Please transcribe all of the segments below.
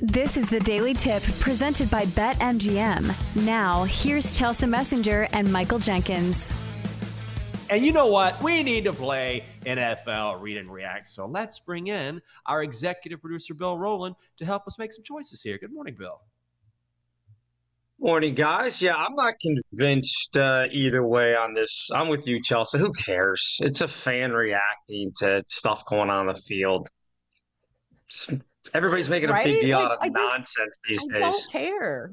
This is the Daily Tip presented by BetMGM. Now, here's Chelsea Messenger and Michael Jenkins. And you know what? We need to play NFL Read and React. So let's bring in our executive producer, Bill Rowland, to help us make some choices here. Good morning, Bill. Morning, guys. Yeah, I'm not convinced either way on this. I'm with you, Chelsea. Who cares? It's a fan reacting to stuff going on the field. Everybody's making a big deal out of nonsense these days. I don't care.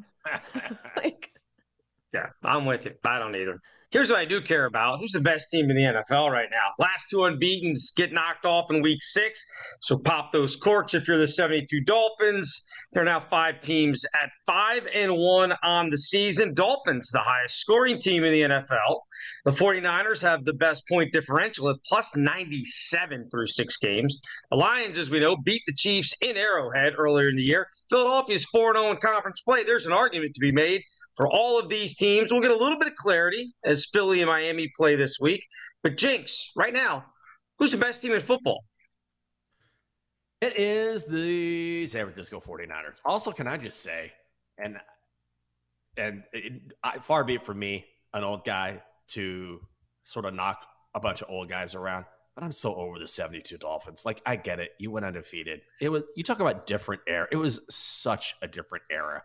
Yeah, I'm with you. I don't either. Here's what I do care about. Who's the best team in the NFL right now? Last two unbeatens get knocked off in week 6. So pop those corks if you're the 72 Dolphins. They're now 5 teams at 5-1 on the season. Dolphins, the highest scoring team in the NFL. The 49ers have the best point differential at plus 97 through 6 games. The Lions, as we know, beat the Chiefs in Arrowhead earlier in the year. Philadelphia's 4-0 in conference play. There's an argument to be made for all of these teams. We'll get a little bit of clarity as Philly and Miami play this week. But Jinx, right now, who's the best team in football? It is the San Francisco 49ers. Also, can I just say, far be it from me, an old guy, to sort of knock a bunch of old guys around, but I'm so over the 72 Dolphins. Like, I get it. You went undefeated. You talk about different era. It was such a different era.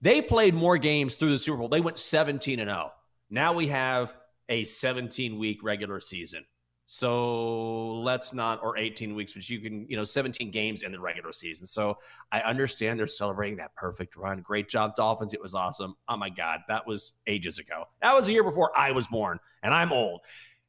They played more games through the Super Bowl. They went 17-0. Now we have a 17-week regular season. So let's not, or 18 weeks, which you can, 17 games in the regular season. So I understand they're celebrating that perfect run. Great job, Dolphins. It was awesome. Oh, my God. That was ages ago. That was a year before I was born, and I'm old.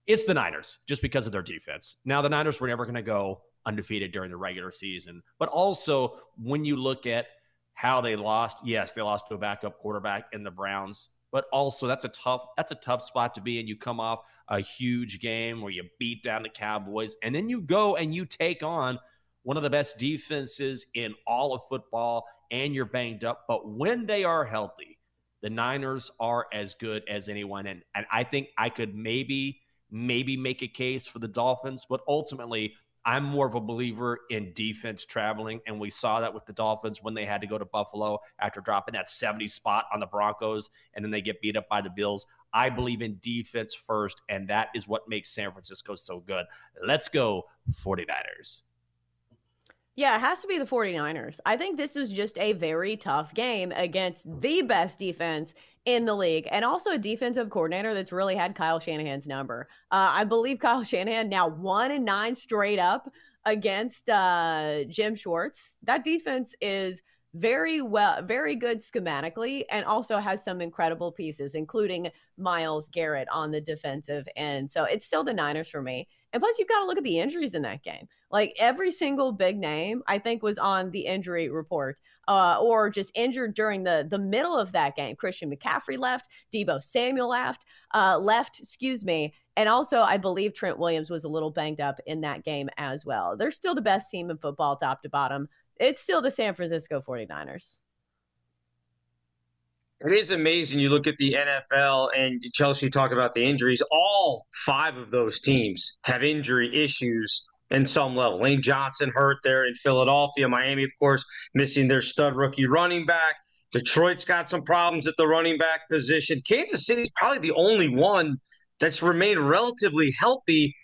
It's the Niners, just because of their defense. Now, the Niners were never going to go undefeated during the regular season. But also, when you look at how they lost. Yes, they lost to a backup quarterback in the Browns, but also that's a tough spot to be in. You come off a huge game where you beat down the Cowboys, and then you go and you take on one of the best defenses in all of football, and you're banged up. But when they are healthy, the Niners are as good as anyone. And I think I could maybe make a case for the Dolphins, but ultimately I'm more of a believer in defense traveling, and we saw that with the Dolphins when they had to go to Buffalo after dropping that 70 spot on the Broncos, and then they get beat up by the Bills. I believe in defense first, and that is what makes San Francisco so good. Let's go, 49ers. Yeah, it has to be the 49ers. I think this is just a very tough game against the best defense in the league, and also a defensive coordinator that's really had Kyle Shanahan's number. I believe Kyle Shanahan now 1-9 straight up against Jim Schwartz. That defense is very good schematically, and also has some incredible pieces, including Miles Garrett on the defensive end. So it's still the Niners for me. And plus, you've got to look at the injuries in that game. Like, every single big name, I think, was on the injury report or just injured during the middle of that game. Christian McCaffrey left, Debo Samuel left. And also, I believe Trent Williams was a little banged up in that game as well. They're still the best team in football, top to bottom. It's still the San Francisco 49ers. It is amazing. You look at the NFL, and Chelsea talked about the injuries. All 5 of those teams have injury issues in some level. Lane Johnson hurt there in Philadelphia. Miami, of course, missing their stud rookie running back. Detroit's got some problems at the running back position. Kansas City's probably the only one that's remained relatively healthy,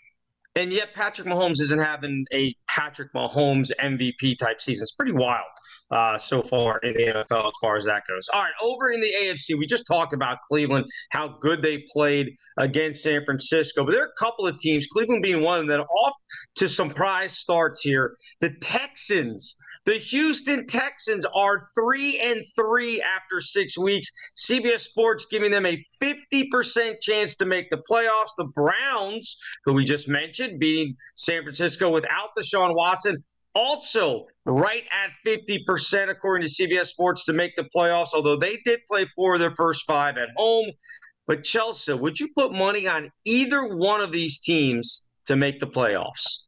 and yet Patrick Mahomes isn't having a Patrick Mahomes MVP-type season. It's pretty wild so far in the NFL as far as that goes. All right, over in the AFC, we just talked about Cleveland, how good they played against San Francisco. But there are a couple of teams, Cleveland being one of them, off to some prize starts here. The Texans. The Houston Texans are 3-3 after 6 weeks. CBS Sports giving them a 50% chance to make the playoffs. The Browns, who we just mentioned, beating San Francisco without Deshaun Watson, also right at 50% according to CBS Sports to make the playoffs, although they did play 4 of their first 5 at home. But Chelsea, would you put money on either one of these teams to make the playoffs?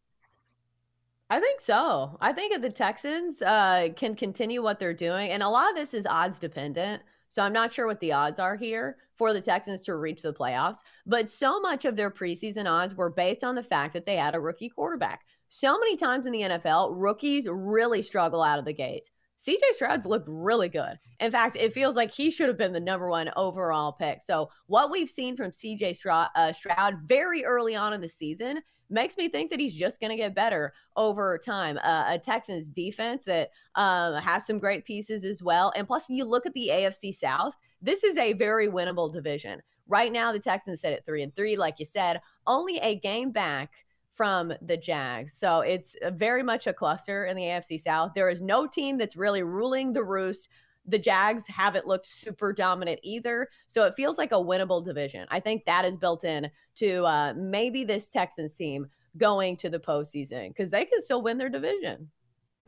I think so. I think if the Texans can continue what they're doing, and a lot of this is odds dependent, so I'm not sure what the odds are here for the Texans to reach the playoffs, but so much of their preseason odds were based on the fact that they had a rookie quarterback. So many times in the NFL, rookies really struggle out of the gate. CJ Stroud's looked really good. In fact, it feels like he should have been the number one overall pick. So what we've seen from CJ Stroud very early on in the season makes me think that he's just going to get better over time. A Texans defense that has some great pieces as well. And plus, you look at the AFC South, this is a very winnable division. Right now, the Texans sit at 3-3, like you said, only a game back from the Jags. So it's very much a cluster in the AFC South. There is no team that's really ruling the roost. The Jags haven't looked super dominant either. So it feels like a winnable division. I think that is built in to maybe this Texans team going to the postseason because they can still win their division.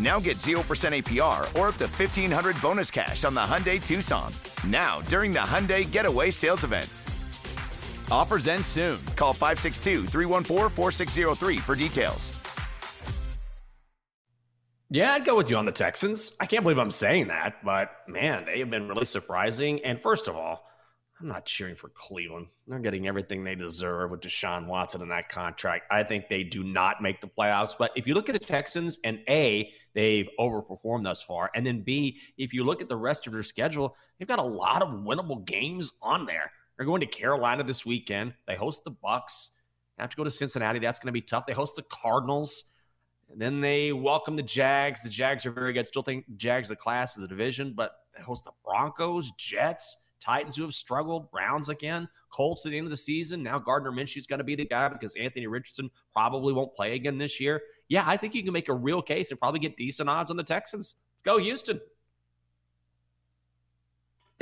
Now get 0% APR or up to $1,500 bonus cash on the Hyundai Tucson. Now, during the Hyundai Getaway Sales Event. Offers end soon. Call 562-314-4603 for details. Yeah, I'd go with you on the Texans. I can't believe I'm saying that, but man, they have been really surprising. And first of all, I'm not cheering for Cleveland. They're getting everything they deserve with Deshaun Watson and that contract. I think they do not make the playoffs. But if you look at the Texans, and A, they've overperformed thus far, and then B, if you look at the rest of their schedule, they've got a lot of winnable games on there. They're going to Carolina this weekend. They host the Bucks. They have to go to Cincinnati. That's going to be tough. They host the Cardinals. And then they welcome the Jags. The Jags are very good. Still think Jags are the class of the division, but they host the Broncos, Jets, Titans who have struggled, Browns again, Colts at the end of the season. Now Gardner Minshew is going to be the guy because Anthony Richardson probably won't play again this year. Yeah, I think you can make a real case and probably get decent odds on the Texans. Go Houston.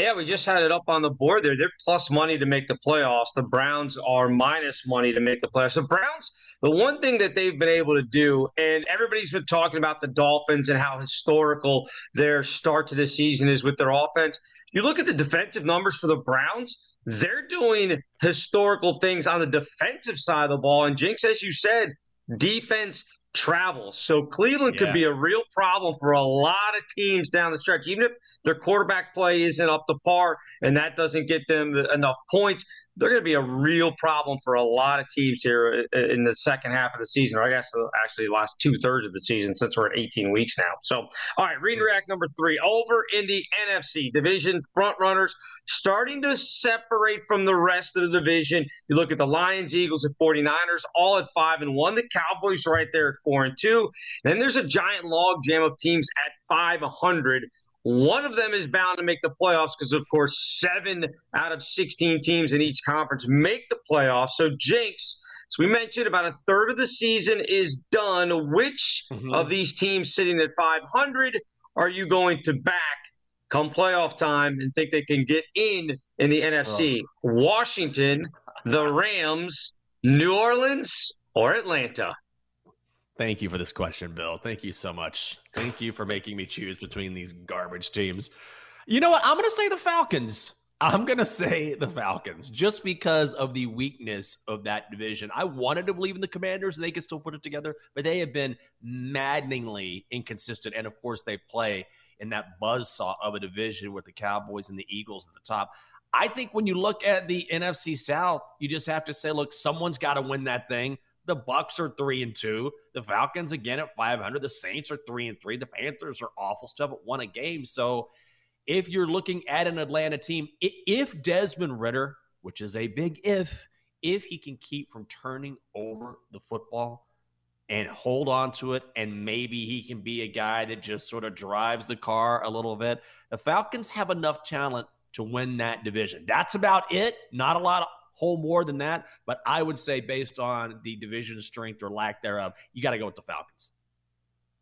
Yeah, we just had it up on the board there. They're plus money to make the playoffs. The Browns are minus money to make the playoffs. The Browns, the one thing that they've been able to do, and everybody's been talking about the Dolphins and how historical their start to the season is with their offense. You look at the defensive numbers for the Browns, they're doing historical things on the defensive side of the ball. And Jinx, as you said, defense travels. So Cleveland could be a real problem for a lot of teams down the stretch, even if their quarterback play isn't up to par and that doesn't get them enough points. They're going to be a real problem for a lot of teams here in the second half of the season, or I guess actually the last two-thirds of the season since we're at 18 weeks now. So, all right, read and react number 3. Over in the NFC, division frontrunners starting to separate from the rest of the division. You look at the Lions, Eagles, and 49ers, all at 5-1. The Cowboys are right there at 4-2. Then there's a giant logjam of teams at 500. One of them is bound to make the playoffs because, of course, 7 out of 16 teams in each conference make the playoffs. So, Jinx, as we mentioned, about a third of the season is done. Which of these teams sitting at 500 are you going to back come playoff time and think they can get in the NFC. Washington, the Rams, New Orleans, or Atlanta? Thank you for this question, Bill. Thank you so much. Thank you for making me choose between these garbage teams. You know what? I'm going to say the Falcons. I'm going to say the Falcons just because of the weakness of that division. I wanted to believe in the Commanders and they could still put it together, but they have been maddeningly inconsistent. And of course, they play in that buzzsaw of a division with the Cowboys and the Eagles at the top. I think when you look at the NFC South, you just have to say, look, someone's got to win that thing. The Bucs are 3-2. The Falcons again at 500. The Saints are 3-3. The Panthers are awful stuff at won a game. So if you're looking at an Atlanta team, if Desmond Ridder, which is a big if he can keep from turning over the football and hold on to it, and maybe he can be a guy that just sort of drives the car a little bit, the Falcons have enough talent to win that division. That's about it. Not a lot of whole more than that, but I would say based on the division strength or lack thereof, you got to go with the Falcons.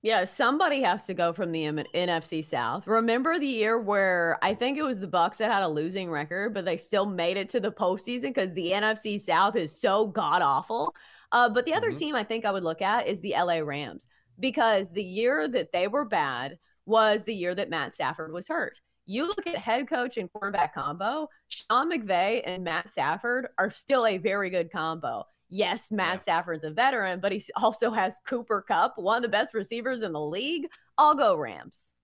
Yeah, somebody has to go from the NFC South. Remember the year where I think it was the Bucs that had a losing record, but they still made it to the postseason because the NFC South is so god-awful. But the other team I think I would look at is the LA Rams, because the year that they were bad was the year that Matt Stafford was hurt. You look at head coach and quarterback combo, Sean McVay and Matt Stafford are still a very good combo. Yes, Matt Stafford's a veteran, but he also has Cooper Kupp, one of the best receivers in the league. I'll go Rams.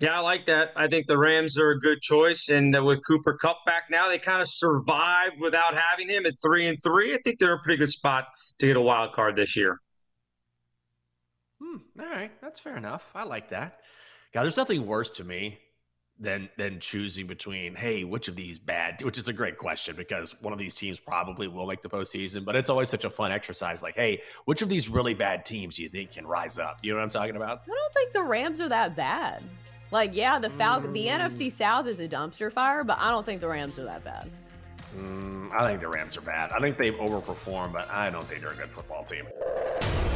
Yeah, I like that. I think the Rams are a good choice. And with Cooper Kupp back now, they kind of survived without having him at 3-3. I think they're a pretty good spot to get a wild card this year. All right. That's fair enough. I like that. God, there's nothing worse to me than choosing between, hey, which of these bad, which is a great question because one of these teams probably will make the postseason, but it's always such a fun exercise. Like, hey, which of these really bad teams do you think can rise up? You know what I'm talking about? I don't think the Rams are that bad. Like, yeah, the Falcons, the NFC South is a dumpster fire, but I don't think the Rams are that bad. I think the Rams are bad. I think they've overperformed, but I don't think they're a good football team.